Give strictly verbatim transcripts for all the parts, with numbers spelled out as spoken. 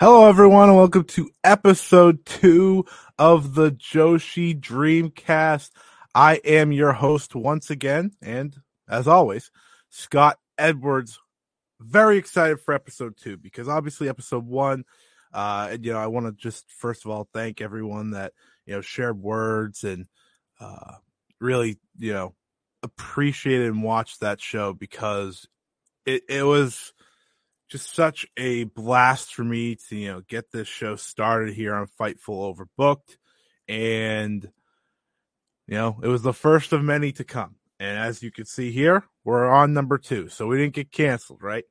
Hello, everyone, and welcome to episode two of the Joshi Dreamcast. I am your host once again, and as always, Scott Edwards. Very excited for episode two because obviously episode one, uh, and, you know, I want to just first of all thank everyone that, you know, shared words and uh, really, you know, appreciated and watched that show because it, it was just such a blast for me to, you know, get this show started here on Fightful Overbooked. And, you know, it was the first of many to come. And as you can see here, we're on number two. So we didn't get canceled, right?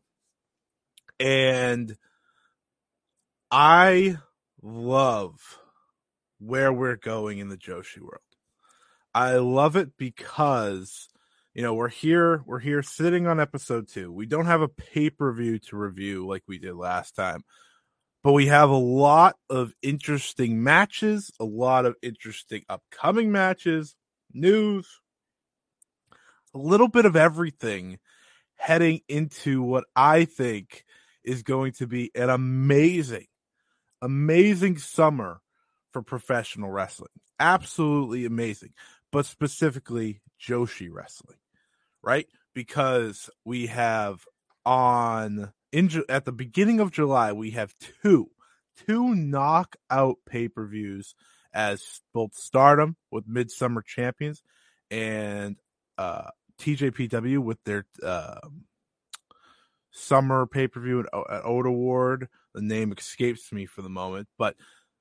And I love where we're going in the Joshi world. I love it because, you know, we're here, we're here sitting on episode two. We don't have a pay-per-view to review like we did last time, but we have a lot of interesting matches, a lot of interesting upcoming matches, news, a little bit of everything heading into what I think is going to be an amazing, amazing summer for professional wrestling. Absolutely amazing, but specifically Joshi wrestling. Right? Because we have on, in, at the beginning of July, we have two, two knockout pay-per-views as both Stardom with Midsummer Champions and uh, T J P W with their uh, summer pay-per-view at, at Oda Ward. The name escapes me for the moment, but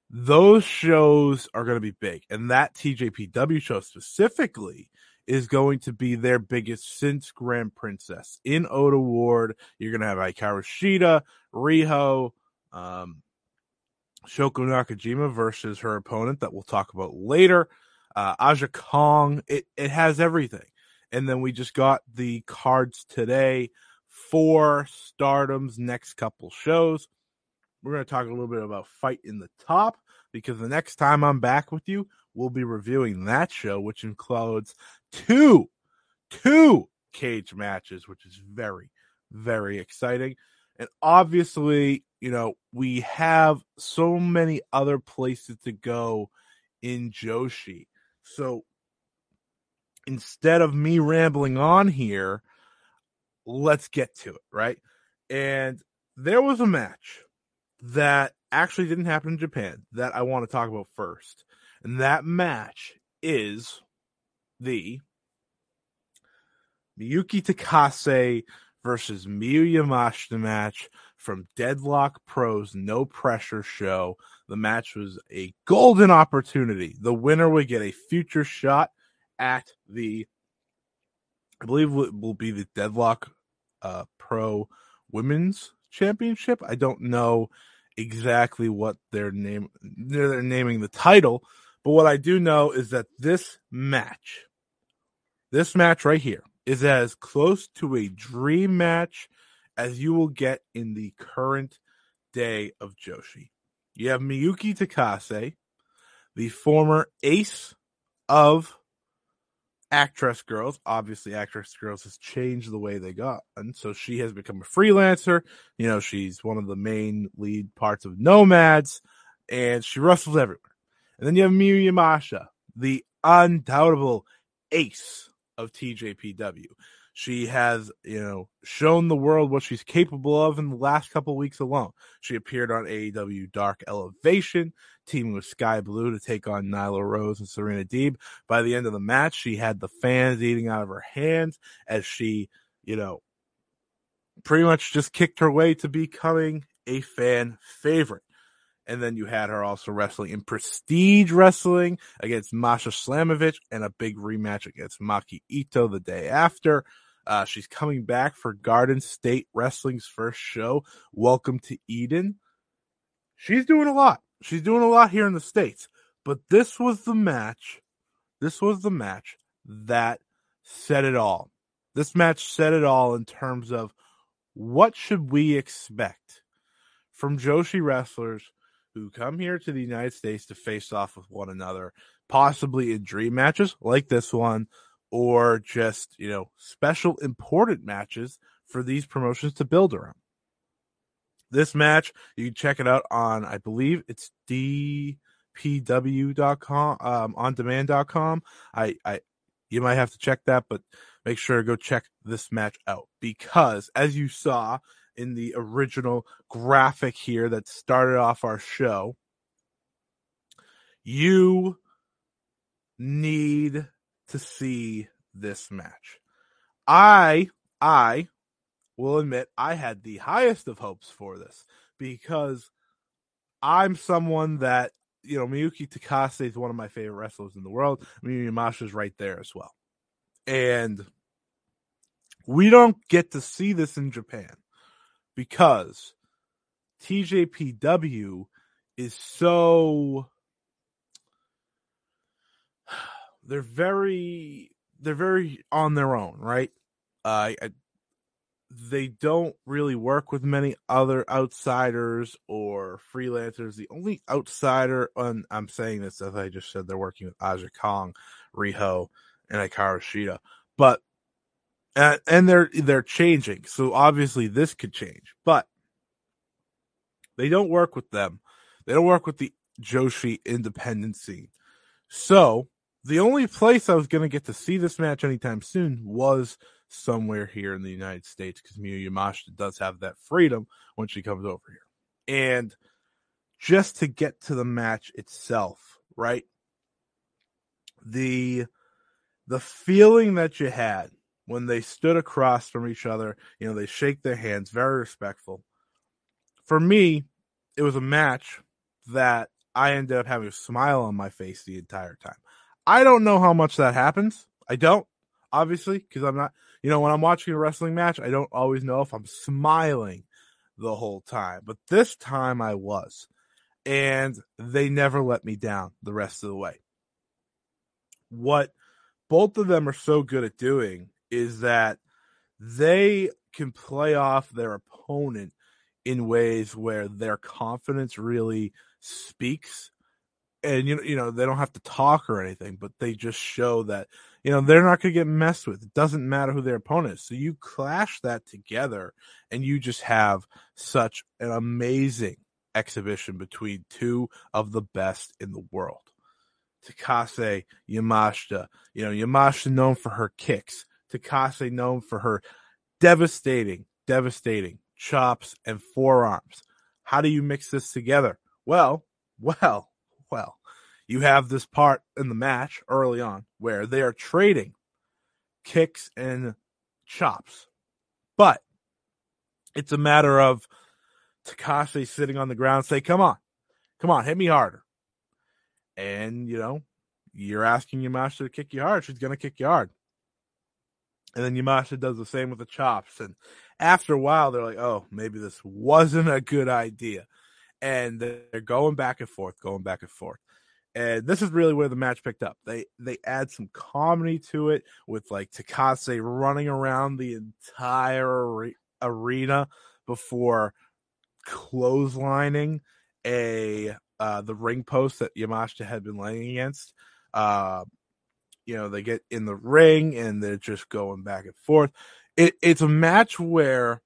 those shows are going to be big. And that T J P W show specifically is going to be their biggest since Grand Princess. In Oda Ward, you're going to have Hikari Noah, Riho, um, Shoko Nakajima versus her opponent that we'll talk about later, uh, Aja Kong. It, it has everything. And then we just got the cards today for Stardom's next couple shows. We're going to talk a little bit about Fight in the Top because the next time I'm back with you, we'll be reviewing that show, which includes two, two cage matches, which is very, very exciting. And obviously, you know, we have so many other places to go in Joshi. So instead of me rambling on here, let's get to it, right? And there was a match that actually didn't happen in Japan that I want to talk about first. And that match is the Miyuki Takase versus Miyu Yamashita match from Deadlock Pro's No Pressure show. The match was a golden opportunity. The winner would get a future shot at the, I believe it will be the Deadlock uh, Pro Women's Championship. I don't know exactly what their name, they're naming the title. But what I do know is that this match, this match right here, is as close to a dream match as you will get in the current day of Joshi. You have Miyuki Takase, the former ace of Actress Girls. Obviously, Actress Girls has changed the way they got, and so she has become a freelancer. You know, she's one of the main lead parts of Nomads, and she wrestles everywhere. And then you have Miyu Yamashita, the undoubtable ace of T J P W. She has, you know, shown the world what she's capable of in the last couple weeks alone. She appeared on A E W Dark Elevation, teaming with Sky Blue to take on Nyla Rose and Serena Deeb. By the end of the match, she had the fans eating out of her hands as she, you know, pretty much just kicked her way to becoming a fan favorite. And then you had her also wrestling in Prestige Wrestling against Masha Slamovich and a big rematch against Maki Ito the day after. Uh, she's coming back for Garden State Wrestling's first show, Welcome to Eden. She's doing a lot. She's doing a lot here in the States. But this was the match. This was the match that said it all. This match said it all in terms of what should we expect from Joshi wrestlers who come here to the United States to face off with one another, possibly in dream matches like this one, or just, you know, special important matches for these promotions to build around. this match. You can check it out on, I believe it's D P W dot com, um, on demand dot com. I, I, you might have to check that, but make sure to go check this match out, because as you saw in the original graphic here that started off our show, you need to see this match. I, I will admit I had the highest of hopes for this, because I'm someone that, you know, Miyuki Takase is one of my favorite wrestlers in the world. Miyu Yamashita is right there as well. And we don't get to see this in Japan because T J P W is so... They're very, they're very on their own, right? Uh, I, they don't really work with many other outsiders or freelancers. The only outsider, and I'm saying this as I just said, they're working with Aja Kong, Riho, and Hikari Noah. But and, and they're they're changing, so obviously this could change. But they don't work with them. They don't work with the Joshi independent scene. So the only place I was going to get to see this match anytime soon was somewhere here in the United States, because Miyu Yamashita does have that freedom when she comes over here. And just to get to the match itself, right? The the feeling that you had when they stood across from each other, you know, they shake their hands, very respectful. For me, it was a match that I ended up having a smile on my face the entire time. I don't know how much that happens. I don't, obviously, because I'm not, you know, when I'm watching a wrestling match, I don't always know if I'm smiling the whole time. But this time I was. And they never let me down the rest of the way. What both of them are so good at doing is that they can play off their opponent in ways where their confidence really speaks. And, you know, you know, they don't have to talk or anything, but they just show that, you know, they're not going to get messed with. It doesn't matter who their opponent is. So you clash that together, and you just have such an amazing exhibition between two of the best in the world. Takase, Yamashita. You know, Yamashita known for her kicks. Takase known for her devastating, devastating chops and forearms. How do you mix this together? Well, well. Well, you have this part in the match early on where they are trading kicks and chops, but it's a matter of Takase sitting on the ground, say, come on, come on, hit me harder. And, you know, you're asking Yamashita to kick you hard. She's going to kick you hard. And then Yamashita does the same with the chops. And after a while, they're like, oh, maybe this wasn't a good idea. And they're going back and forth, going back and forth. And this is really where the match picked up. They they add some comedy to it with, like, Takase running around the entire arena before clotheslining a, uh, the ring post that Yamashita had been laying against. Uh, you know, they get in the ring, and they're just going back and forth. It, it's a match where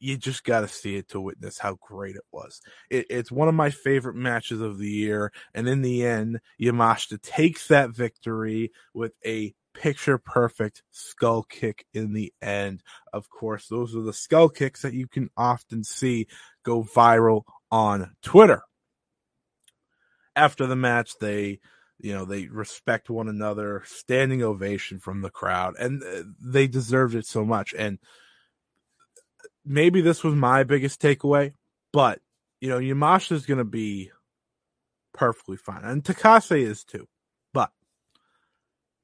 you just got to see it to witness how great it was. It, it's one of my favorite matches of the year. And in the end, Yamashita takes that victory with a picture-perfect skull kick in the end. Of course, those are the skull kicks that you can often see go viral on Twitter. After the match, they... You know, they respect one another, standing ovation from the crowd, and they deserved it so much. And maybe this was my biggest takeaway, but, you know, Yamashita is going to be perfectly fine. And Takase is too, but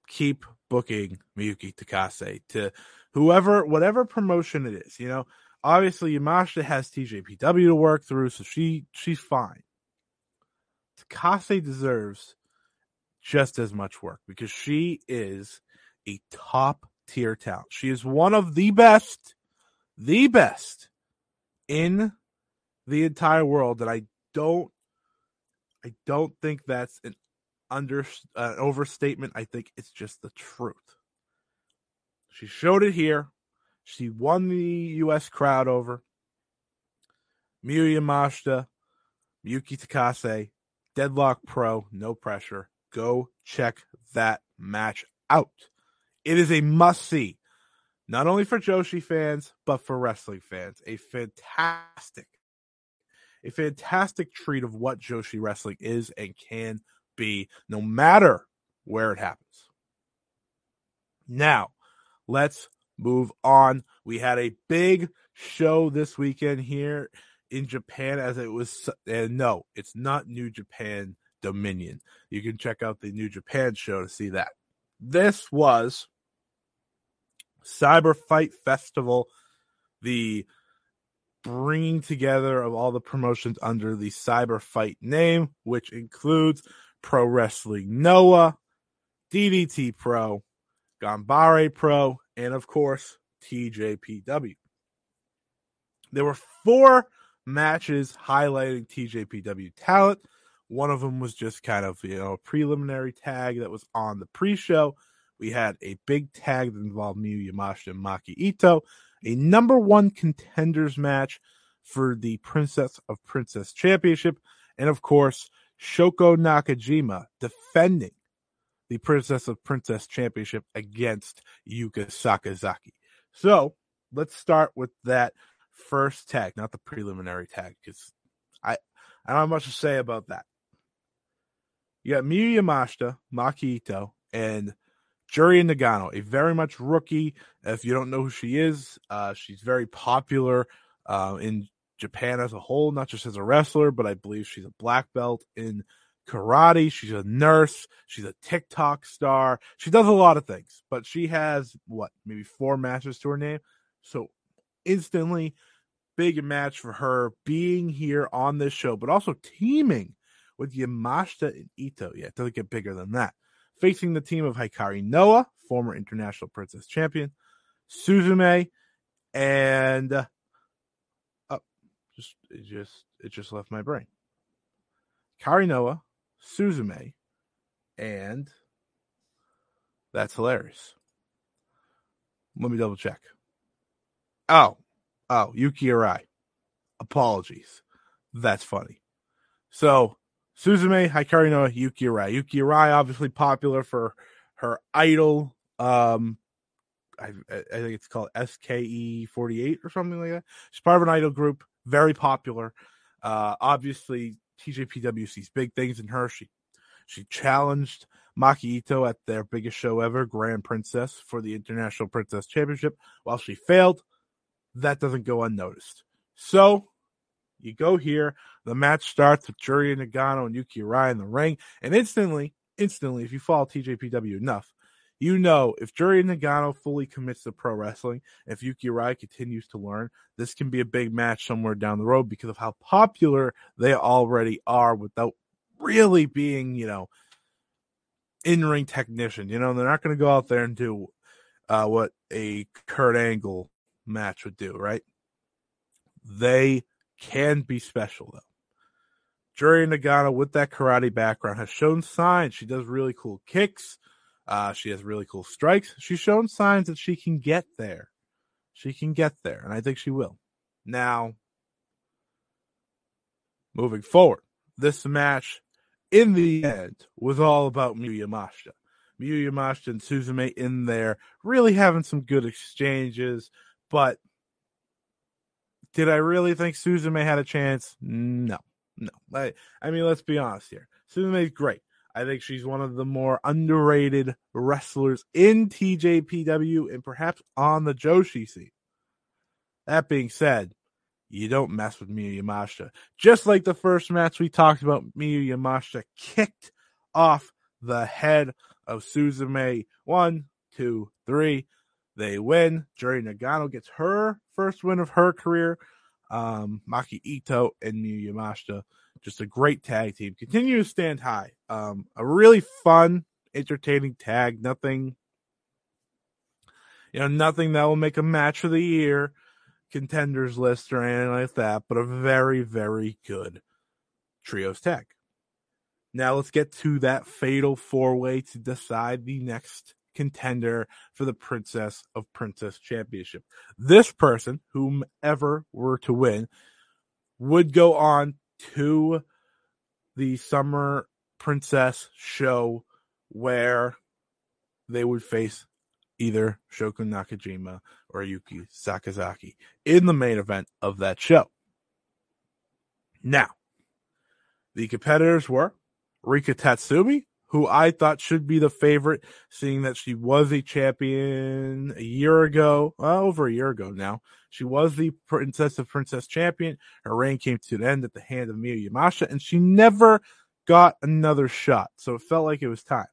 keep booking Miyuki Takase to whoever, whatever promotion it is. You know, obviously Yamashita has T J P W to work through, so she she's fine. Takase deserves just as much work, because she is a top tier talent. She is one of the best, the best in the entire world. And I don't, I don't think that's an under uh, overstatement. I think it's just the truth. She showed it here. She won the U S crowd over. Miyu Yamashita, Miyuki Takase, Deadlock Pro, No Pressure. Go check that match out. It is a must-see, not only for Joshi fans, but for wrestling fans. A fantastic, a fantastic treat of what Joshi wrestling is and can be, no matter where it happens. Now, let's move on. We had a big show this weekend here in Japan, as it was, and no, it's not New Japan Dominion. You can check out the New Japan show to see that. This was Cyber Fight Festival, the bringing together of all the promotions under the Cyber Fight name, which includes Pro Wrestling Noah, D D T Pro, Ganbare Pro, and of course, T J P W. There were four matches highlighting T J P W talent. One of them was just kind of, you know, a preliminary tag that was on the pre-show. We had a big tag that involved Miyu Yamashita and Maki Ito, a number one contenders match for the Princess of Princess Championship, and of course, Shoko Nakajima defending the Princess of Princess Championship against Yuka Sakazaki. So, let's start with that first tag, not the preliminary tag, because I, I don't have much to say about that. You got Miyu Yamashita, Maki Ito, and Juri Nagano, a very much rookie. If you don't know who she is, uh, she's very popular uh, in Japan as a whole, not just as a wrestler, but I believe she's a black belt in karate. She's a nurse. She's a TikTok star. She does a lot of things, but she has, what, maybe four matches to her name? So instantly, big match for her being here on this show, but also teaming with Yamashita and Ito. Yeah, it doesn't get bigger than that. Facing the team of Hikari Noah, former International Princess Champion, Suzume, and uh, oh, just it just it just left my brain. Hikari Noah, Suzume, and that's hilarious. Let me double check. Oh, oh, Yuki Arai. Apologies. That's funny. So, Suzume, Hikari Noah, Yuki Arai. Yuki Arai, obviously popular for her idol. Um, I, I think it's called S K E forty-eight or something like that. She's part of an idol group, very popular. Uh, obviously, T J P W sees big things in her. She she challenged Maki Ito at their biggest show ever, Grand Princess, for the International Princess Championship. While she failed, that doesn't go unnoticed. So, you go here, the match starts with Juri Nagano and Yuki Arai in the ring, and instantly, instantly, if you follow T J P W enough, you know if Juri Nagano fully commits to pro wrestling, if Yuki Arai continues to learn, this can be a big match somewhere down the road because of how popular they already are without really being, you know, in-ring technician. You know, they're not going to go out there and do uh, what a Kurt Angle match would do, right? They can be special, though. Juri Nagano, with that karate background, has shown signs. She does really cool kicks. Uh, she has really cool strikes. She's shown signs that she can get there. She can get there, and I think she will. Now, moving forward, this match, in the end, was all about Miyu Yamashita. Miyu Yamashita and Suzume in there, really having some good exchanges, but did I really think Suzume had a chance? No, no. I, I mean, let's be honest here. Suzume's great. I think she's one of the more underrated wrestlers in T J P W and perhaps on the Joshi scene. That being said, you don't mess with Miyu Yamashita. Just like the first match we talked about, Miyu Yamashita kicked off the head of Suzume. One, two, three. They win. Juri Nagano gets her first win of her career. Um, Maki Ito and Miyu Yamashita, just a great tag team. Continue to stand high. Um, a really fun, entertaining tag. Nothing, you know, nothing that will make a match of the year contenders list or anything like that, but a very, very good trios tag. Now let's get to that fatal four-way to decide the next contender for the Princess of Princess Championship. This person, whomever were to win, would go on to the Summer Princess Show, where they would face either Shoko Nakajima or Yuki Sakazaki in the main event of that show. Now, the competitors were Rika Tatsumi, who I thought should be the favorite, seeing that she was a champion a year ago, well, over a year ago now. She was the Princess of Princess Champion. Her reign came to an end at the hand of Miyu Yamashita, and she never got another shot, so it felt like it was time.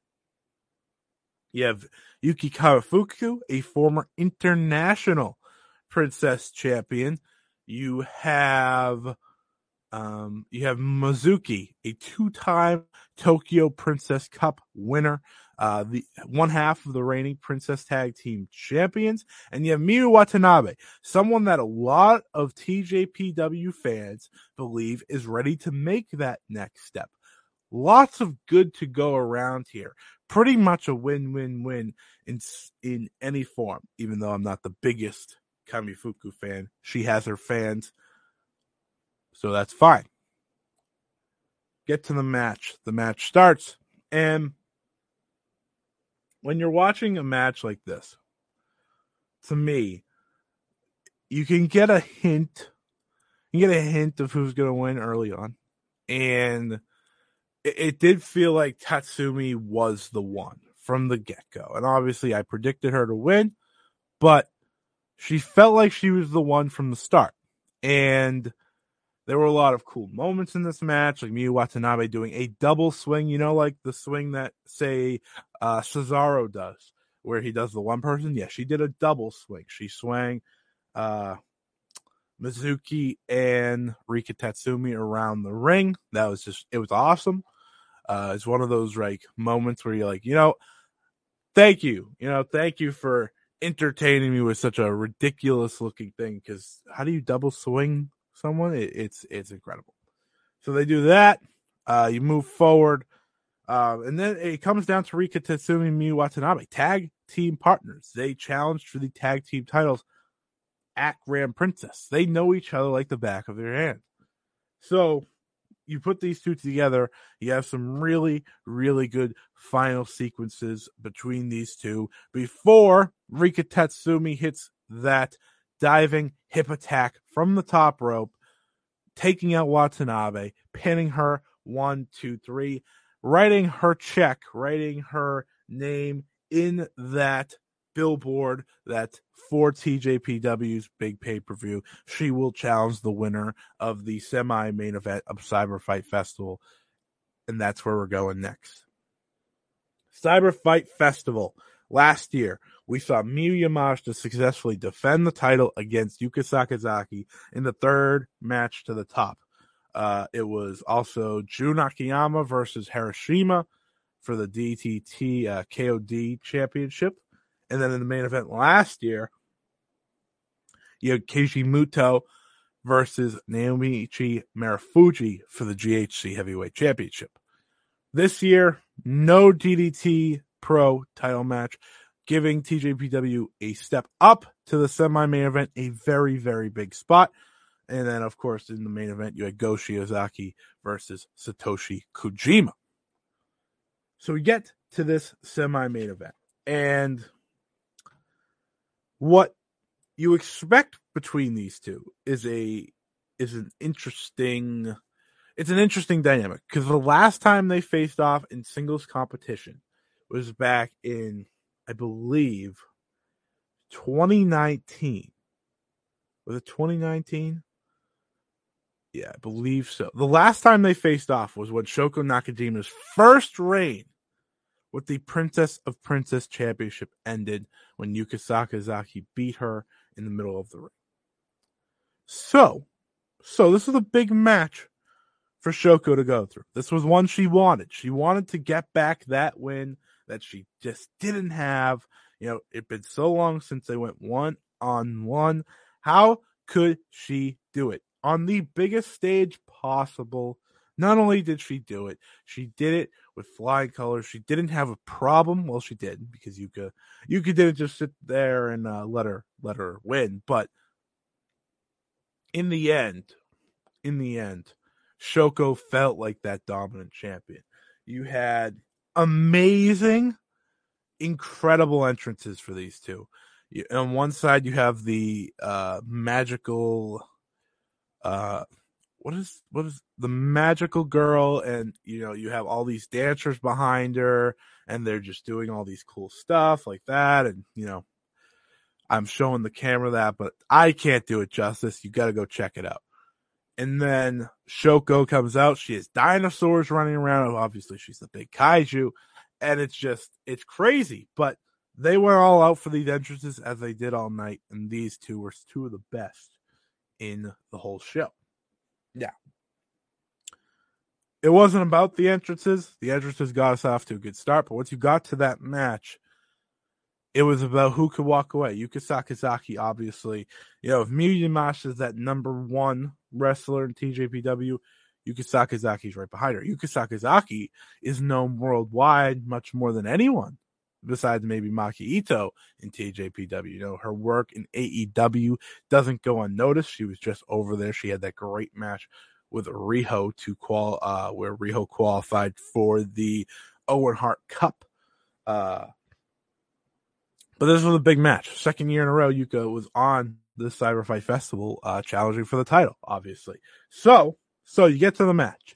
You have Yuki Kawafuku, a former international princess champion. You have um, you have Mizuki, a two-time Tokyo Princess Cup winner, uh, the one half of the reigning Princess Tag Team Champions, and you have Miu Watanabe, someone that a lot of T J P W fans believe is ready to make that next step. Lots of good to go around here. Pretty much a win-win-win in in any form. Even though I'm not the biggest Kamifuku fan, she has her fans, so that's fine. Get to the match. The match starts, and when you're watching a match like this, to me, you can get a hint. You can get a hint of who's going to win early on, and it did feel like Tatsumi was the one from the get-go. And obviously I predicted her to win, but she felt like she was the one from the start. And there were a lot of cool moments in this match, like Miyu Watanabe doing a double swing, you know, like the swing that, say, uh, Cesaro does, where he does the one person. Yeah, she did a double swing. She swung uh, Mizuki and Rika Tatsumi around the ring. That was just, it was awesome. Uh, it's one of those like moments where you're like, you know, thank you, you know, thank you for entertaining me with such a ridiculous looking thing. Because how do you double swing someone? It, it's it's incredible. So they do that. Uh, you move forward, uh, and then it comes down to Rika Tatsumi and Miyu Watanabe, tag team partners. They challenged for the tag team titles at Grand Princess. They know each other like the back of their hand. So you put these two together, you have some really, really good final sequences between these two before Rika Tatsumi hits that diving hip attack from the top rope, taking out Watanabe, pinning her one, two, three, writing her check, writing her name in that billboard that for T J P W's big pay-per-view, she will challenge the winner of the semi-main event of Cyber Fight Festival, and that's where we're going next. Cyber Fight Festival. Last year, we saw Miyu Yamashita successfully defend the title against Yuka Sakazaki in the third match to the top. Uh, it was also Jun Akiyama versus Hiroshima for the D D T uh, K O D Championship. And then in the main event last year, you had Keiji Muto versus Naomichi Marufuji for the G H C Heavyweight Championship. This year, no D D T Pro title match, giving T J P W a step up to the semi-main event, a very, very big spot. And then, of course, in the main event, you had Go Shiozaki versus Satoshi Kojima. So we get to this semi-main event, and what you expect between these two is a is an interesting it's an interesting dynamic, because the last time they faced off in singles competition was back in, I believe, twenty nineteen. Was it twenty nineteen? Yeah, I believe so. The last time they faced off was when Shoko Nakajima's first reign with the Princess of Princess Championship ended when Yuka Sakazaki beat her in the middle of the ring. So, so this is a big match for Shoko to go through. This was one she wanted. She wanted to get back that win that she just didn't have. You know, it'd been so long since they went one-on-one. How could she do it? On the biggest stage possible. Not only did she do it, she did it with flying colors. She didn't have a problem. Well, she did, because Yuka, Yuka didn't just sit there and uh, let her let her win. But in the end, in the end, Shoko felt like that dominant champion. You had amazing, incredible entrances for these two. You, on one side, you have the uh, magical, uh, what is what is the magical girl, and you know you have all these dancers behind her, and they're just doing all these cool stuff like that, and you know, I'm showing the camera that, but I can't do it justice. You got to go check it out. And then Shoko comes out. She has dinosaurs running around. Obviously, she's the big kaiju. And it's just, it's crazy. But they went all out for these entrances as they did all night. And these two were two of the best in the whole show. Yeah. It wasn't about the entrances. The entrances got us off to a good start. But once you got to that match, it was about who could walk away. Yuka Sakazaki, obviously. You know, if Miyu Yamashita is that number one wrestler in T J P W, Yuka Sakazaki is right behind her. Yuka Sakazaki is known worldwide much more than anyone, besides maybe Maki Ito in T J P W. You know, her work in A E W doesn't go unnoticed. She was just over there. She had that great match with Riho to qual, uh, where Riho qualified for the Owen Hart Cup. Uh, But this was a big match. Second year in a row, Yuka was on the Cyber Fight Festival, uh, challenging for the title, obviously. So, so you get to the match.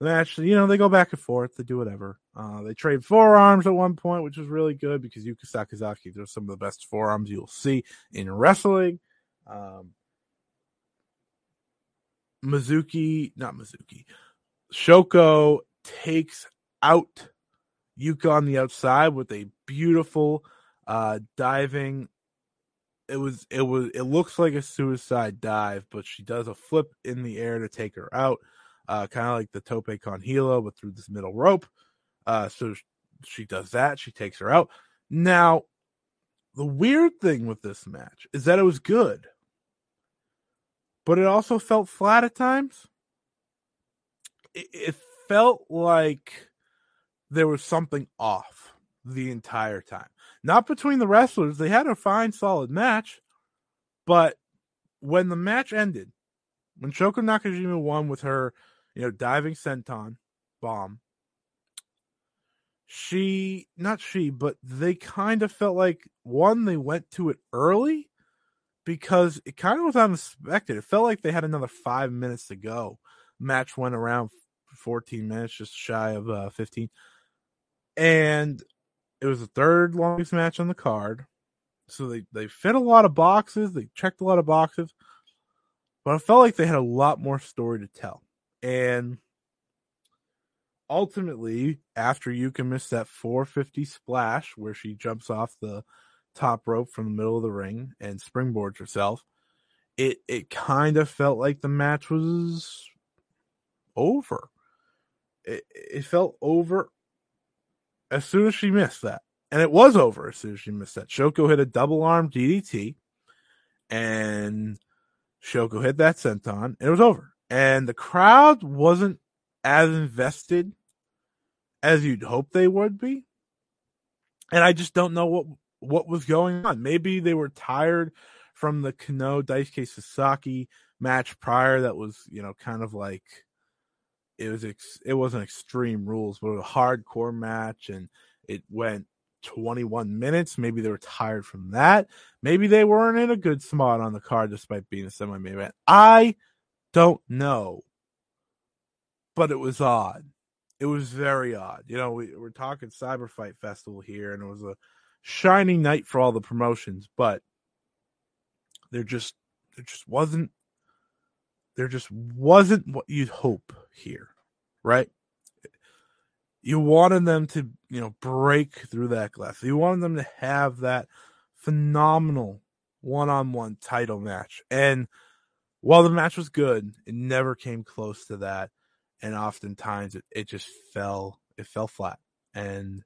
The match, you know, they go back and forth. They do whatever. Uh, they trade forearms at one point, which is really good because Yuka Sakazaki, they're some of the best forearms you'll see in wrestling. Um, Mizuki, not Mizuki. Shoko takes out Yuka on the outside with a beautiful... Uh, diving, it was, it was, it looks like a suicide dive, but she does a flip in the air to take her out, uh, kind of like the Tope Con Hilo, but through this middle rope. Uh, so she does that, she takes her out. Now, the weird thing with this match is that it was good, but it also felt flat at times. It, it felt like there was something off the entire time. Not between the wrestlers. They had a fine, solid match. But when the match ended, when Shoko Nakajima won with her, you know, diving senton bomb, she, not she, but they kind of felt like, one, they went to it early because it kind of was unexpected. It felt like they had another five minutes to go. Match went around fourteen minutes, just shy of uh, fifteen. And it was the third longest match on the card. So they, they fit a lot of boxes. They checked a lot of boxes. But I felt like they had a lot more story to tell. And ultimately, after Yuka missed that four fifty splash, where she jumps off the top rope from the middle of the ring and springboards herself, it, it kind of felt like the match was over. It, it felt over as soon as she missed that. And it was over as soon as she missed that. Shoko hit a double arm D D T. And Shoko hit that senton. It was over. And the crowd wasn't as invested as you'd hope they would be. And I just don't know what, what was going on. Maybe they were tired from the Kano Daisuke Sasaki match prior. That was, you know, kind of like... It was ex- it wasn't Extreme Rules, but it was a hardcore match, and it went twenty-one minutes. Maybe they were tired from that. Maybe they weren't in a good spot on the card despite being a semi-main event. I don't know, but it was odd. It was very odd. You know, we, we're talking Cyber Fight Festival here, and it was a shining night for all the promotions, but there just there just wasn't. There just wasn't what you'd hope here, right? You wanted them to, you know, break through that glass. You wanted them to have that phenomenal one-on-one title match. And while the match was good, it never came close to that. And oftentimes it, it just fell, it fell flat. And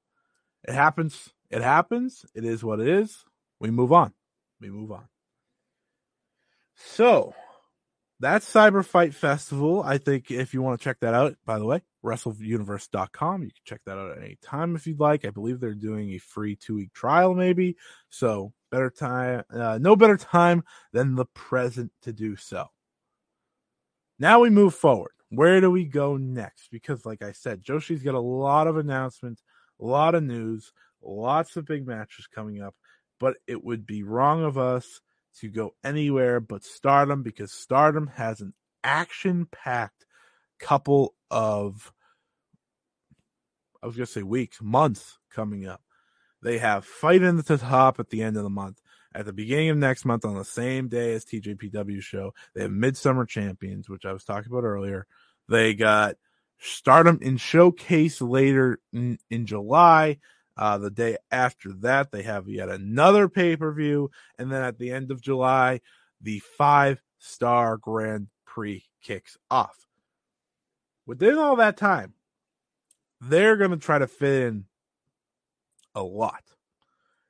it happens. It happens. It is what it is. We move on. We move on. So... that's Cyber Fight Festival. I think if you want to check that out, by the way, wrestle universe dot com. You can check that out at any time if you'd like. I believe they're doing a free two-week trial maybe. So better time, uh, no better time than the present to do so. Now we move forward. Where do we go next? Because like I said, Joshi's got a lot of announcements, a lot of news, lots of big matches coming up, but it would be wrong of us to go anywhere but Stardom, because Stardom has an action-packed couple of, I was going to say weeks, months coming up. They have Fight in the Top at the end of the month. At the beginning of next month, on the same day as T J P W show, they have Midsummer Champions, which I was talking about earlier. They got Stardom in Showcase later in, in July. Uh, the day after that, they have yet another pay-per-view. And then at the end of July, the five-star Grand Prix kicks off. Within all that time, they're going to try to fit in a lot.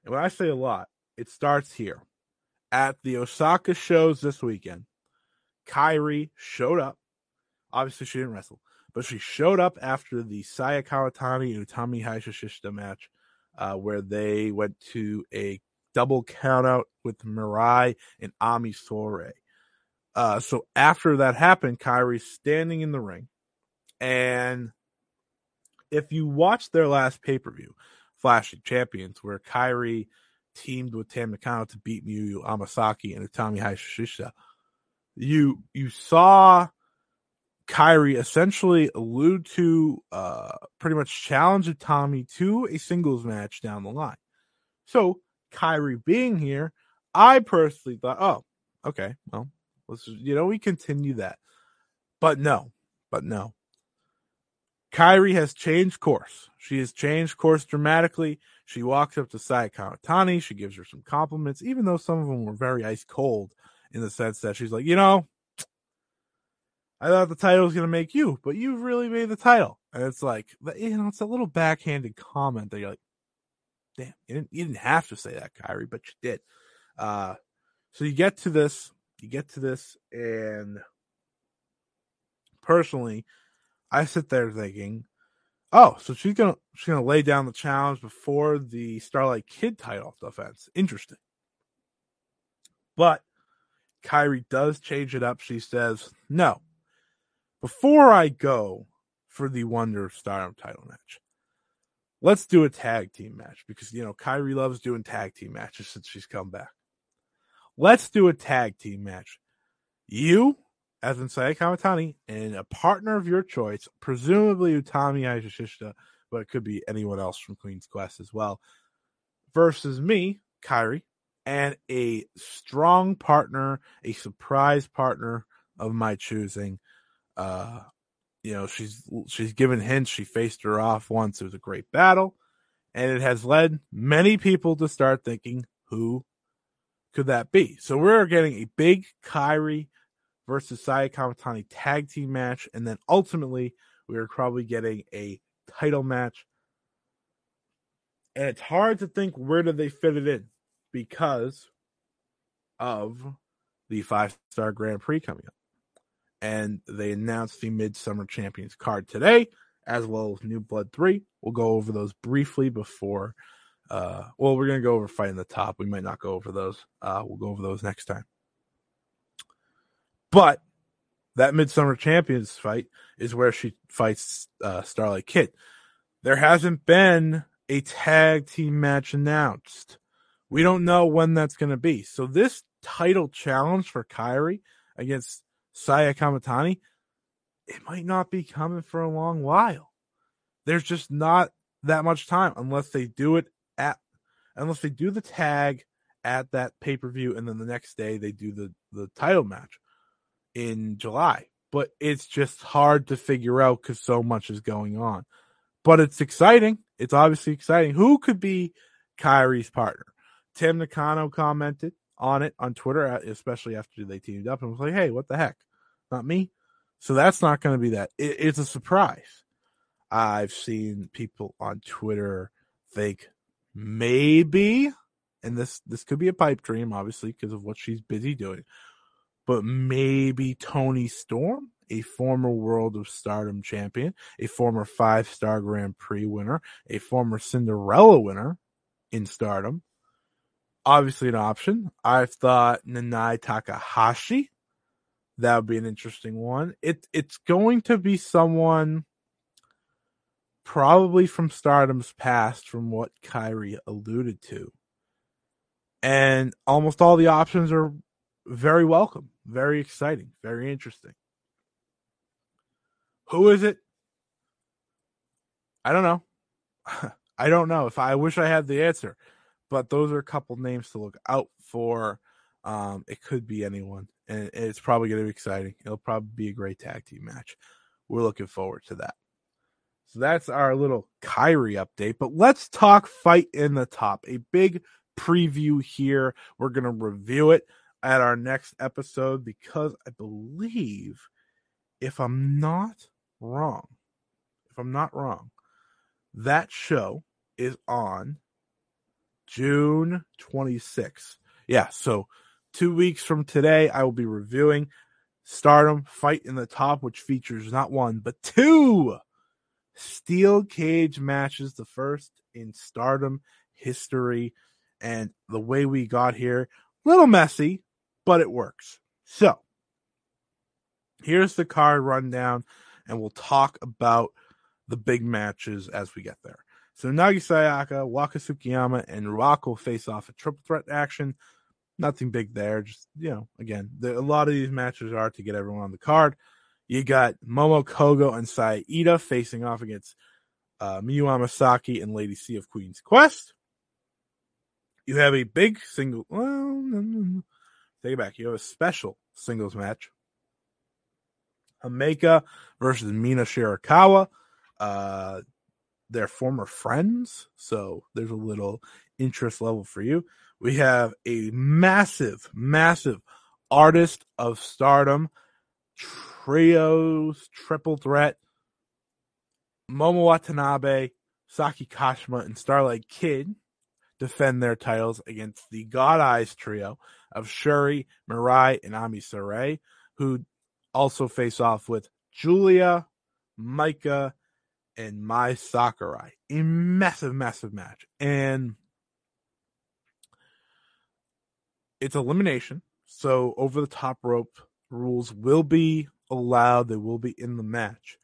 And when I say a lot, it starts here. At the Osaka shows this weekend, Kairi showed up. Obviously, she didn't wrestle, but she showed up after the Saya Kawatani and Utami Hayashishita match, uh, where they went to a double countout with Mirai and Ami Sore. Uh, so after that happened, Kairi's standing in the ring. And if you watched their last pay-per-view, Flashing Champions, where Kairi teamed with Tam Nakano to beat Miyu Yamashita and Utami Hayashishita, you you saw Kairi essentially allude to, uh, pretty much challenge Utami to a singles match down the line. So Kairi being here, I personally thought, oh, okay, well, let's just, you know, we continue that. But no, but no. Kairi has changed course. She has changed course dramatically. She walks up to Saya Kawatani. She gives her some compliments, even though some of them were very ice cold, in the sense that she's like, you know, I thought the title was going to make you, but you've really made the title. And it's like, you know, it's a little backhanded comment that you're like, damn, you didn't, you didn't have to say that, Kairi, but you did. Uh, so you get to this, you get to this, and personally, I sit there thinking, oh, so she's gonna she's gonna lay down the challenge before the Starlight Kid title defense. Interesting. But Kairi does change it up. She says, no, before I go for the Wonder of Stardom title match, let's do a tag team match, because, you know, Kairi loves doing tag team matches since she's come back. Let's do a tag team match. You, as in Saya Kamatani, and a partner of your choice, presumably Utami Hayashishita, but it could be anyone else from Queen's Quest as well, versus me, Kairi, and a strong partner, a surprise partner of my choosing. Uh, you know, she's she's given hints. She faced her off once. It was a great battle, and it has led many people to start thinking, who could that be? So we're getting a big Kairi versus Saya Kamatani tag team match, and then ultimately we are probably getting a title match. And it's hard to think where do they fit it in because of the five-star Grand Prix coming up. And they announced the Midsummer Champions card today, as well as New Blood three. We'll go over those briefly before, uh, well, we're going to go over Fight in the Top. We might not go over those. Uh, we'll go over those next time. But that Midsummer Champions fight is where she fights uh, Starlight Kid. There hasn't been a tag team match announced. We don't know when that's going to be. So this title challenge for Kairi against Saya Kamatani, it might not be coming for a long while. There's just not that much time unless they do it at, unless they do the tag at that pay-per-view, and then the next day they do the, the title match in July. But it's just hard to figure out because so much is going on. But it's exciting. It's obviously exciting. Who could be Kairi's partner? Tam Nakano commented on it on Twitter, especially after they teamed up, and was like, hey, what the heck? Not me. So that's not going to be that. It, it's a surprise. I've seen people on Twitter think maybe, and this, this could be a pipe dream, obviously, because of what she's busy doing, but maybe Toni Storm, a former World of Stardom champion, a former five-star Grand Prix winner, a former Cinderella winner in Stardom, obviously an option. I've thought Nanai Takahashi, that would be an interesting one. It it's going to be someone probably from Stardom's past, from what Kairi alluded to. And almost all the options are very welcome, very exciting, very interesting. Who is it? I don't know. I don't know. If I wish I had the answer, but those are a couple names to look out for. Um, it could be anyone, and it's probably going to be exciting. It'll probably be a great tag team match. We're looking forward to that. So that's our little Kairi update, but let's talk Fight in the Top. A big preview here. We're going to review it at our next episode because I believe, if I'm not wrong, if I'm not wrong, that show is on June twenty-sixth. Yeah, so two weeks from today, I will be reviewing Stardom Fight in the Top, which features not one, but two steel cage matches, the first in Stardom history. And the way we got here, a little messy, but it works. So here's the card rundown, and we'll talk about the big matches as we get there. So Nagi Sayaka, Waka Tsukiyama, and Ruako face off at triple threat action. Nothing big there. Just, you know, again, the, a lot of these matches are to get everyone on the card. You got Momo Kogo and Saida facing off against uh, Miyu Yamashita and Lady C of Queen's Quest. You have a big single... Well, take it back. You have a special singles match. Hameka versus Mina Shirakawa. Uh, they're former friends, so there's a little interest level for you. We have a massive, massive Artist of Stardom trios, triple threat. Momo Watanabe, Saki Kashima, and Starlight Kid defend their titles against the God Eyes trio of Shuri, Mirai, and Ami Sarai, who also face off with Julia, Micah, and Mai Sakurai. A massive, massive match. And it's elimination. So over the top rope rules will be allowed. They will be in the match.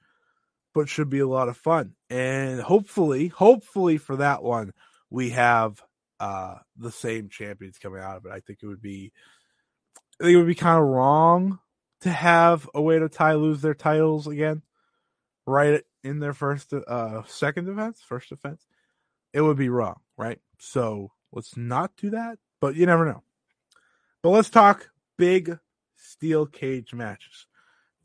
But should be a lot of fun. And hopefully, hopefully for that one, we have uh, the same champions coming out of it. I think it would be, I think it would be kind of wrong to have Oedo Tai lose their titles again, right in their first, uh, second defense, first defense. It would be wrong, right? So let's not do that. But you never know. But let's talk big steel cage matches.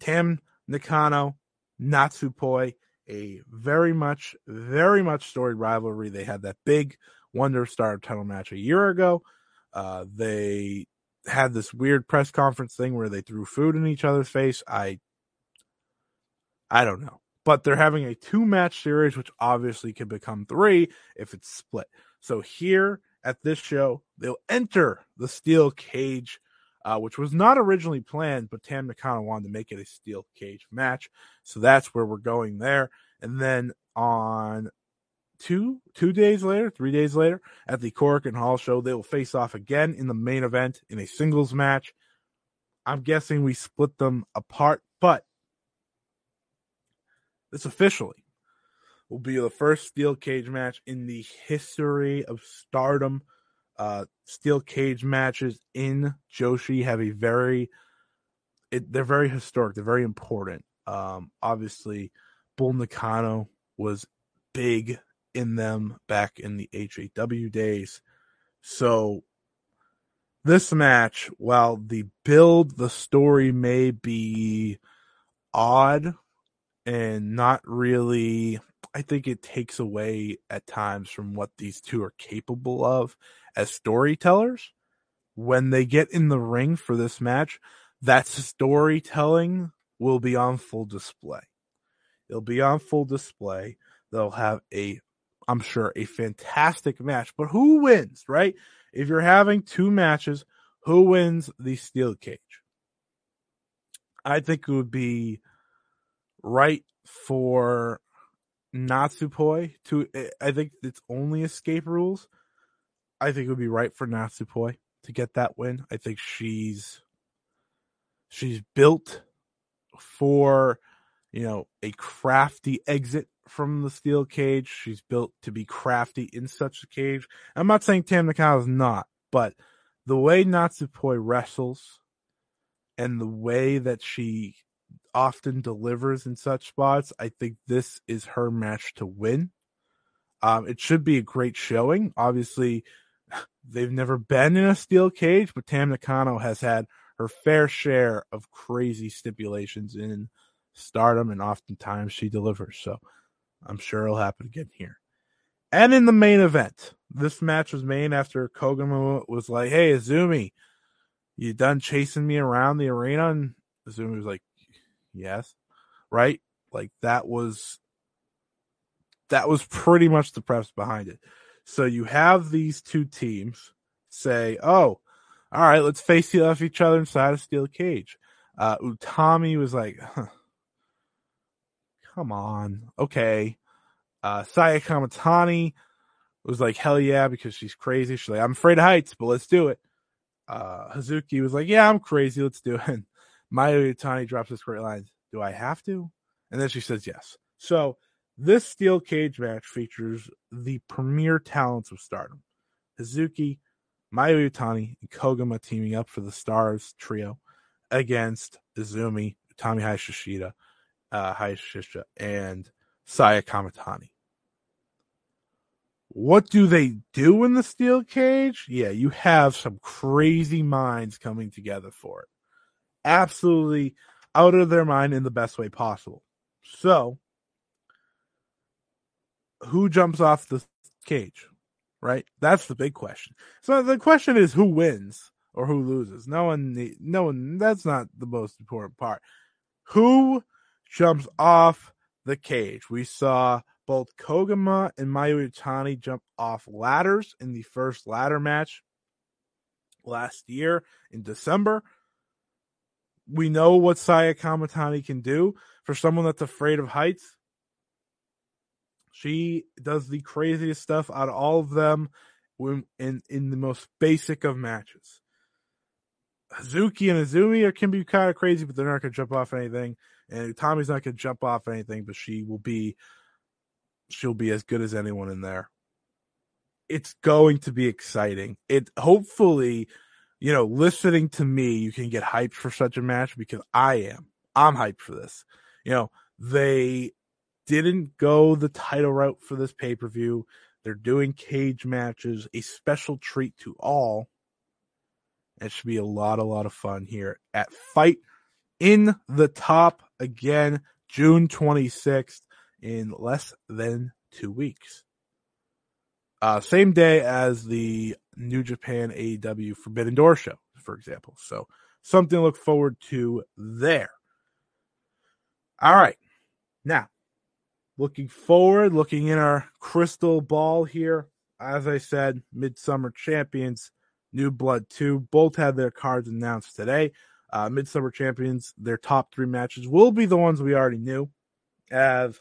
Tam Nakano, Natsupoi. A very much, very much storied rivalry. They had that big Wonder Star title match a year ago. Uh, they had this weird press conference thing where they threw food in each other's face. I, I don't know. But they're having a two-match series, which obviously could become three if it's split. So here at this show, they'll enter the steel cage, Uh, which was not originally planned, but Tam Nakano wanted to make it a steel cage match. So that's where we're going there. And then on two two days later, three days later, at the Korakuen Hall show, they will face off again in the main event in a singles match. I'm guessing we split them apart, but this officially will be the first steel cage match in the history of Stardom. Uh, steel cage matches in Joshi have a very, it, they're very historic. They're very important. Um, obviously, Bull Nakano was big in them back in the H A W days. So this match, while the build, the story may be odd and not really, I think it takes away at times from what these two are capable of as storytellers. When they get in the ring for this match, that storytelling will be on full display. It'll be on full display. They'll have a, I'm sure, a fantastic match. But who wins, right? If you're having two matches, who wins the steel cage? I think it would be right for Natsupoi to, I think it's only escape rules. I think it would be right for Natsupoi to get that win. I think she's She's built for, you know, a crafty exit from the steel cage. She's built to be crafty in such a cage. I'm not saying Tam Nakano is not, but the way Natsupoi wrestles and the way that she often delivers in such spots, I think this is her match to win. Um, it should be a great showing. Obviously, they've never been in a steel cage, but Tam Nakano has had her fair share of crazy stipulations in Stardom, and oftentimes she delivers. So I'm sure it'll happen again here. And in the main event, this match was made after Koguma was like, "Hey, Izumi, you done chasing me around the arena?" And Izumi was like, "Yes." Right? Like that was that was pretty much the premise behind it. So you have these two teams say, "Oh, all right, let's face off each other inside a steel cage." Uh, Utami was like, "Huh, come on, okay." Uh, Saya Kamitani was like, "Hell yeah," because she's crazy. She's like, "I'm afraid of heights, but let's do it." Uh, Hazuki was like, "Yeah, I'm crazy. Let's do it." And Mayu Utani drops this great line, "Do I have to?" And then she says yes. So this steel cage match features the premier talents of Stardom. Hazuki, Mayu Utani, and Koguma teaming up for the Stars trio against Izumi, Utami Hayashishita, uh, Hayashishita, and Saya Kamitani. What do they do in the steel cage? Yeah, you have some crazy minds coming together for it. Absolutely out of their mind in the best way possible. So, who jumps off the cage, right? That's the big question. So the question is who wins or who loses. No one, no one, that's not the most important part. Who jumps off the cage? We saw both Koguma and Mayu Utani jump off ladders in the first ladder match last year in December. We know what Saya Kamitani can do. For someone that's afraid of heights, she does the craziest stuff out of all of them in, in, in the most basic of matches. Hazuki and Izumi are, can be kind of crazy, but they're not going to jump off anything. And Utami's not going to jump off anything, but she will be, she'll be as good as anyone in there. It's going to be exciting. It hopefully, you know, listening to me, you can get hyped for such a match because I am. I'm hyped for this. You know, they didn't go the title route for this pay-per-view. They're doing cage matches, a special treat to all. It should be a lot, a lot of fun here at Fight in the Top again, June twenty-sixth in less than two weeks. Uh, same day as the New Japan A E W Forbidden Door show, for example. So something to look forward to there. All right. Now, looking forward, looking in our crystal ball here. As I said, Midsummer Champions, New Blood two, both had their cards announced today. Uh, Midsummer Champions, their top three matches will be the ones we already knew, as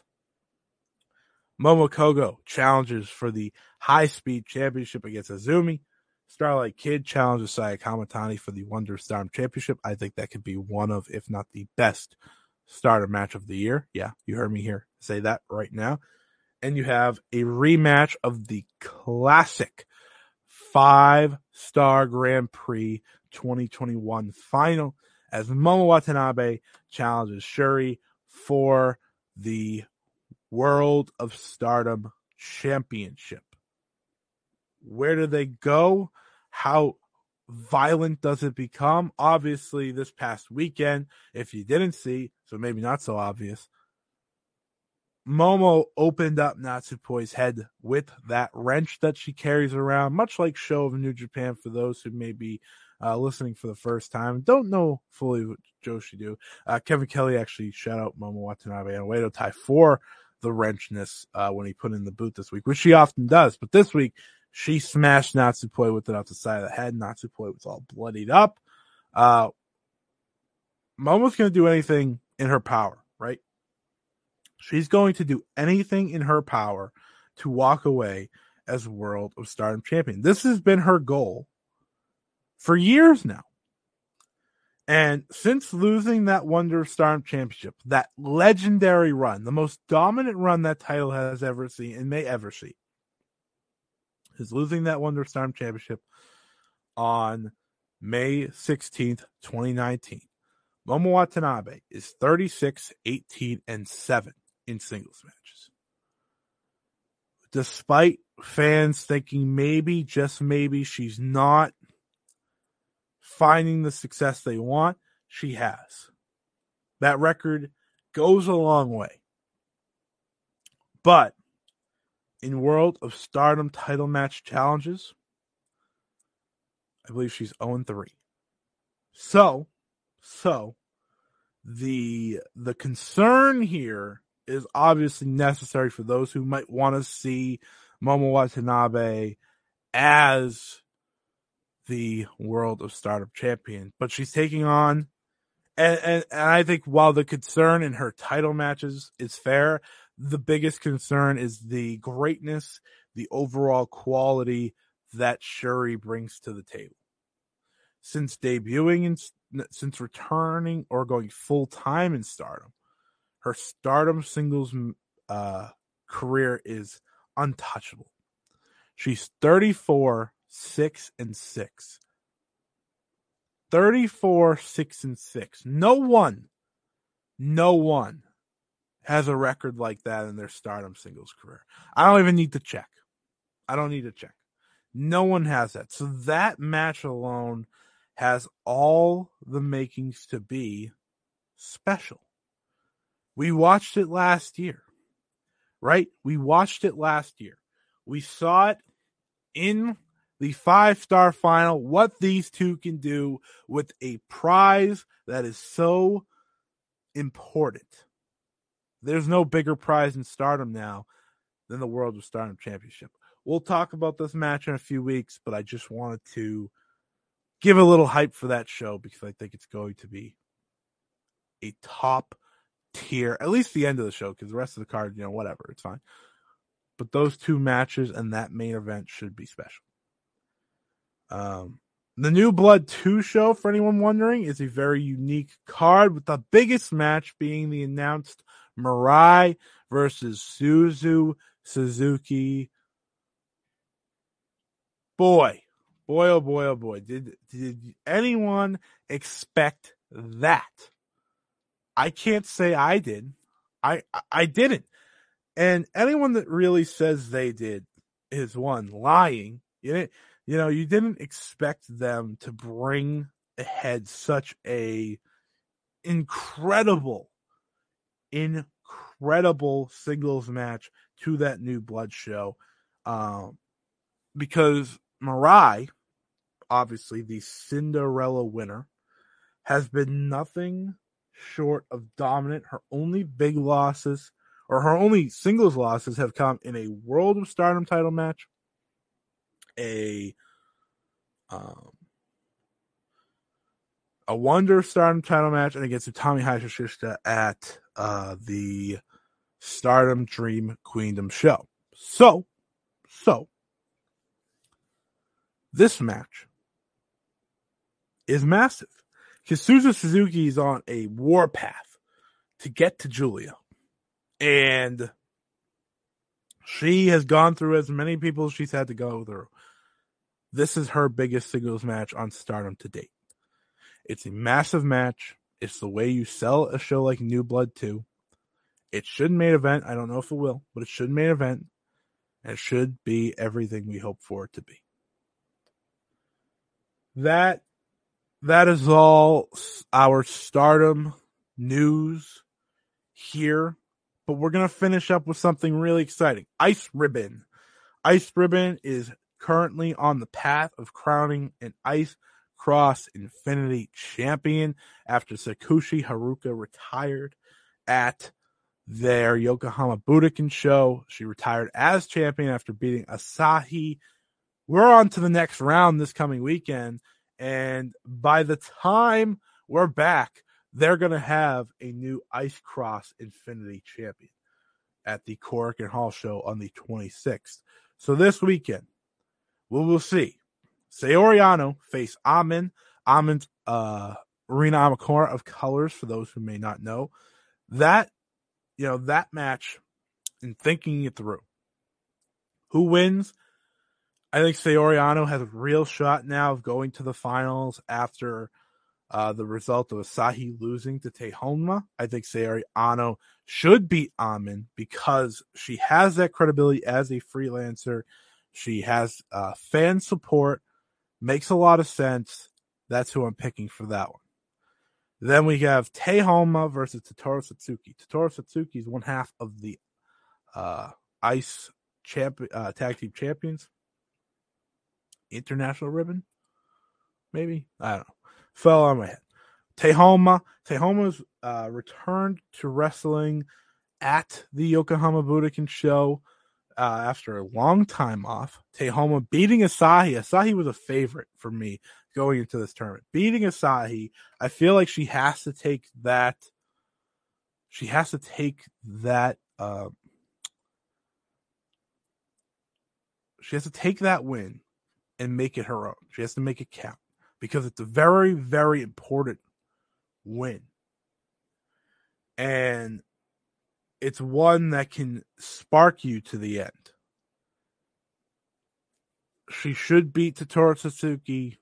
Momokogo challenges for the high-speed championship against Izumi. Starlight Kid challenges Saya Kamitani for the Wonder of Stardom Championship. I think that could be one of, if not the best, Stardom match of the year. Yeah, you heard me here say that right now. And you have a rematch of the classic five-star Grand Prix twenty twenty-one final as Momo Watanabe challenges Shuri for the World of Stardom Championship. Where do they go? How violent does it become? Obviously, this past weekend, if you didn't see, so maybe not so obvious, Momo opened up Natsupoi's head with that wrench that she carries around, much like Show of New Japan for those who may be uh, listening for the first time. Don't know fully what Joshi do. Uh, Kevin Kelly actually shout out Momo Watanabe and Uedo Tai for the wrenchness uh, when he put in the boot this week, which she often does. But this week, she smashed Natsupoi with it off the side of the head. Natsupoi was all bloodied up. Uh, Momo's going to do anything in her power, right? She's going to do anything in her power to walk away as World of Stardom Champion. This has been her goal for years now. And since losing that Wonder of Stardom Championship, that legendary run, the most dominant run that title has ever seen and may ever see, is losing that Wonder of Stardom Championship on May sixteenth, twenty nineteen. Momo Watanabe is thirty-six, eighteen, and seven in singles matches. Despite fans thinking maybe, just maybe, she's not finding the success they want, she has. That record goes a long way. But in World of Stardom title match challenges, I believe she's oh and three. So, so the the concern here is obviously necessary for those who might want to see Momo Watanabe as the World of Stardom champion. But she's taking on, and, and, and I think while the concern in her title matches is fair, the biggest concern is the greatness, the overall quality that Shuri brings to the table. Since debuting, in, since returning or going full-time in Stardom, her Stardom singles uh, career is untouchable. She's thirty-four, six, and six. thirty-four, six, and six. No one, no one has a record like that in their Stardom singles career. I don't even need to check. I don't need to check. No one has that. So that match alone has all the makings to be special. We watched it last year, right? We watched it last year. We saw it in the five-star final, what these two can do with a prize that is so important. There's no bigger prize in Stardom now than the World of Stardom Championship. We'll talk about this match in a few weeks, but I just wanted to give a little hype for that show because I think it's going to be a top tier, at least the end of the show, because the rest of the card, you know, whatever, it's fine. But those two matches and that main event should be special. Um, the New Blood two show, for anyone wondering, is a very unique card, with the biggest match being the announced Mirai versus Suzu Suzuki. Boy, boy, oh boy, oh boy, did did anyone expect that? I can't say I did. I, I didn't. And anyone that really says they did is, one, lying. You didn't, you know, you didn't expect them to bring ahead such a incredible, incredible singles match to that New Blood show. Um, because Mirai, obviously the Cinderella winner, has been nothing short of dominant. Her only big losses, or her only singles losses, have come in a World of Stardom title match, a um, a Wonder of Stardom title match, and against Utami Hayashishita at uh, the Stardom Dream Queendom show. So, so this match is massive. Suzu Suzuki is on a warpath to get to Julia. And she has gone through as many people as she's had to go through. This is her biggest singles match on Stardom to date. It's a massive match. It's the way you sell a show like New Blood two. It should main event. I don't know if it will, but it should main event. And it should be everything we hope for it to be. That That is all our Stardom news here, but we're going to finish up with something really exciting. Ice Ribbon. Ice Ribbon is currently on the path of crowning an Ice Cross Infinity champion after Sakushi Haruka retired at their Yokohama Budokan show. She retired as champion after beating Asahi. We're on to the next round this coming weekend. And by the time we're back, they're going to have a new Ice Cross Infinity champion at the Korakuen Hall show on the twenty-sixth. So this weekend, we will see Sayori Ano face Amin. Amin's uh, Arena Amakura of Colors, for those who may not know. That, you know, that match, and thinking it through, who wins? I think Sayori Ano has a real shot now of going to the finals after uh, the result of Asahi losing to Tei Honma. I think Sayori Ano should beat Amin because she has that credibility as a freelancer. She has uh, fan support. Makes a lot of sense. That's who I'm picking for that one. Then we have Tei Honma versus Totoro Satsuki. Totoro Satsuki is one half of the uh, Ice champ- uh, Tag Team Champions. International ribbon? Maybe? I don't know. Fell on my head. Tei Honma. Tei Honma's uh, returned to wrestling at the Yokohama Budokan show uh, after a long time off. Tei Honma beating Asahi. Asahi was a favorite for me going into this tournament. Beating Asahi, I feel like she has to take that. She has to take that. Uh, she has to take that win and make it her own. She has to make it count because it's a very, very important win, and it's one that can spark you to the end. She should beat Totoro Satsuki.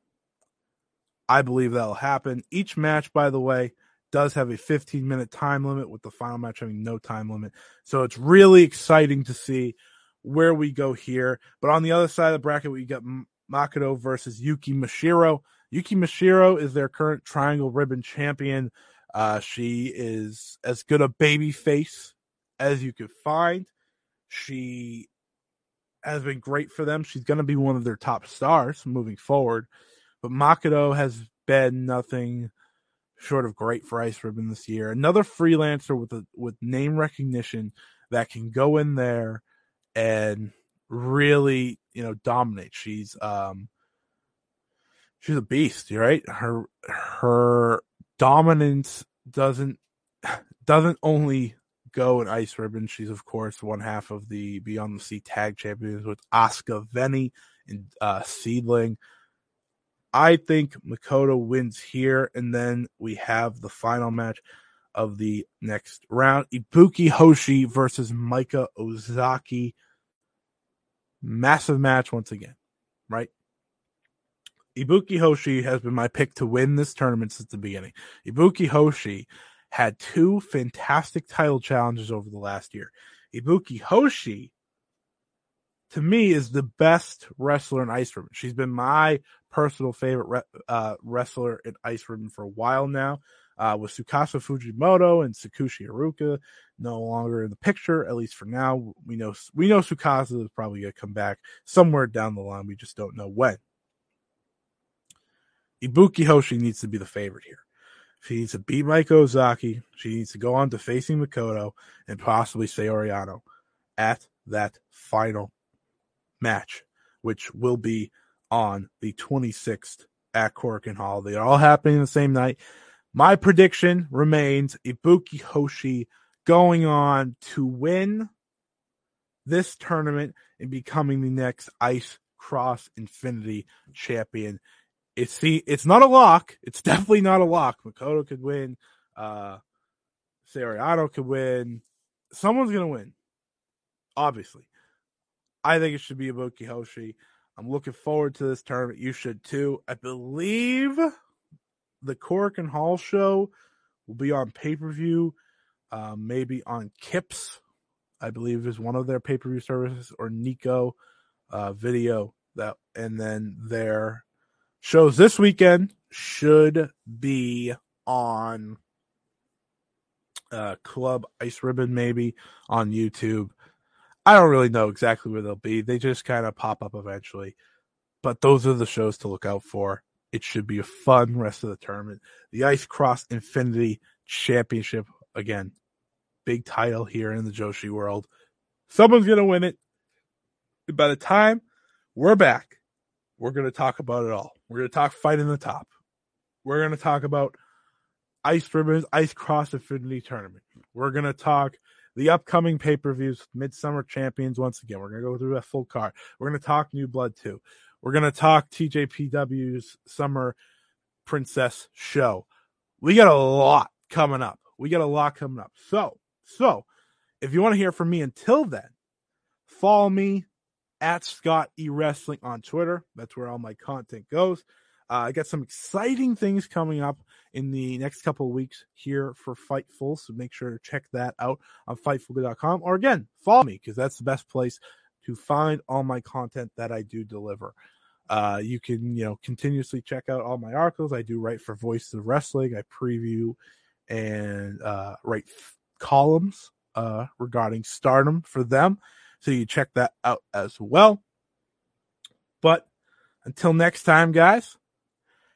I believe that'll happen. Each match, by the way, does have a fifteen minute time limit, with the final match having no time limit. So it's really exciting to see where we go here. But on the other side of the bracket, we got Makoto versus Yuki Mashiro. Yuki Mashiro is their current Triangle Ribbon champion. Uh, she is as good a baby face as you could find. She has been great for them. She's going to be one of their top stars moving forward. But Makoto has been nothing short of great for Ice Ribbon this year. Another freelancer with a, with name recognition that can go in there and really, you know, dominate. She's um, she's a beast, right? Her her dominance doesn't doesn't only go in Ice Ribbon. She's of course one half of the Beyond the Sea Tag Champions with Asuka, Venny, and uh, Seedling. I think Makoto wins here, and then we have the final match of the next round. Ibuki Hoshi versus Maika Ozaki. Massive match once again, right? Ibuki Hoshi has been my pick to win this tournament since the beginning. Ibuki Hoshi had two fantastic title challenges over the last year. Ibuki Hoshi, to me, is the best wrestler in Ice Ribbon. She's been my personal favorite uh, wrestler in Ice Ribbon for a while now, uh, with Tsukasa Fujimoto and Sakushi Haruka no longer in the picture, at least for now. We know we know Tsukasa is probably going to come back somewhere down the line. We just don't know when. Ibuki Hoshi needs to be the favorite here. She needs to beat Maika Ozaki. She needs to go on to facing Makoto and possibly Sayori Ano at that final match, which will be on the twenty-sixth at Korakuen Hall. They are all happening the same night. My prediction remains Ibuki Hoshi going on to win this tournament and becoming the next Ice Cross Infinity champion. It's the, it's not a lock. It's definitely not a lock. Makoto could win. Uh, Sayori Ano could win. Someone's going to win, obviously. I think it should be Ibuki Hoshi. I'm looking forward to this tournament. You should too. I believe the Korakuen Hall show will be on pay-per-view, uh, maybe on Kips, I believe is one of their pay-per-view services, or Nico uh, Video. That, and then their shows this weekend should be on uh, Club Ice Ribbon, maybe on YouTube. I don't really know exactly where they'll be. They just kind of pop up eventually. But those are the shows to look out for. It should be a fun rest of the tournament. The Ice Cross Infinity Championship. Again, big title here in the Joshi world. Someone's going to win it. By the time we're back, we're going to talk about it all. We're going to talk Fight in the Top. We're going to talk about Ice Ribbon's Ice Cross Infinity Tournament. We're going to talk the upcoming pay-per-views, Midsummer Champions, once again. We're going to go through that full card. We're going to talk New Blood two. We're going to talk T J P W's Summer Princess Show. we got a lot coming up. We got a lot coming up. So, so if you want to hear from me until then, follow me at Scott E Wrestling on Twitter. That's where all my content goes. Uh, I got some exciting things coming up in the next couple of weeks here for Fightful, so make sure to check that out on fightful dot com. Or again, follow me, because that's the best place to find all my content that I do deliver. Uh, you can, you know, continuously check out all my articles. I do write for Voices of Wrestling. I preview and uh, write f- columns uh, regarding Stardom for them, so you check that out as well. But until next time, guys,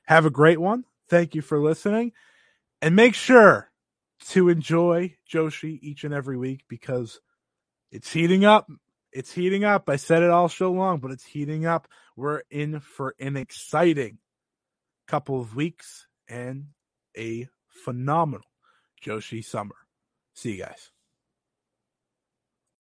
have a great one. Thank you for listening. And make sure to enjoy Joshi each and every week, because it's heating up. It's heating up. I said it all show long, but it's heating up. We're in for an exciting couple of weeks and a phenomenal Joshi summer. See you guys.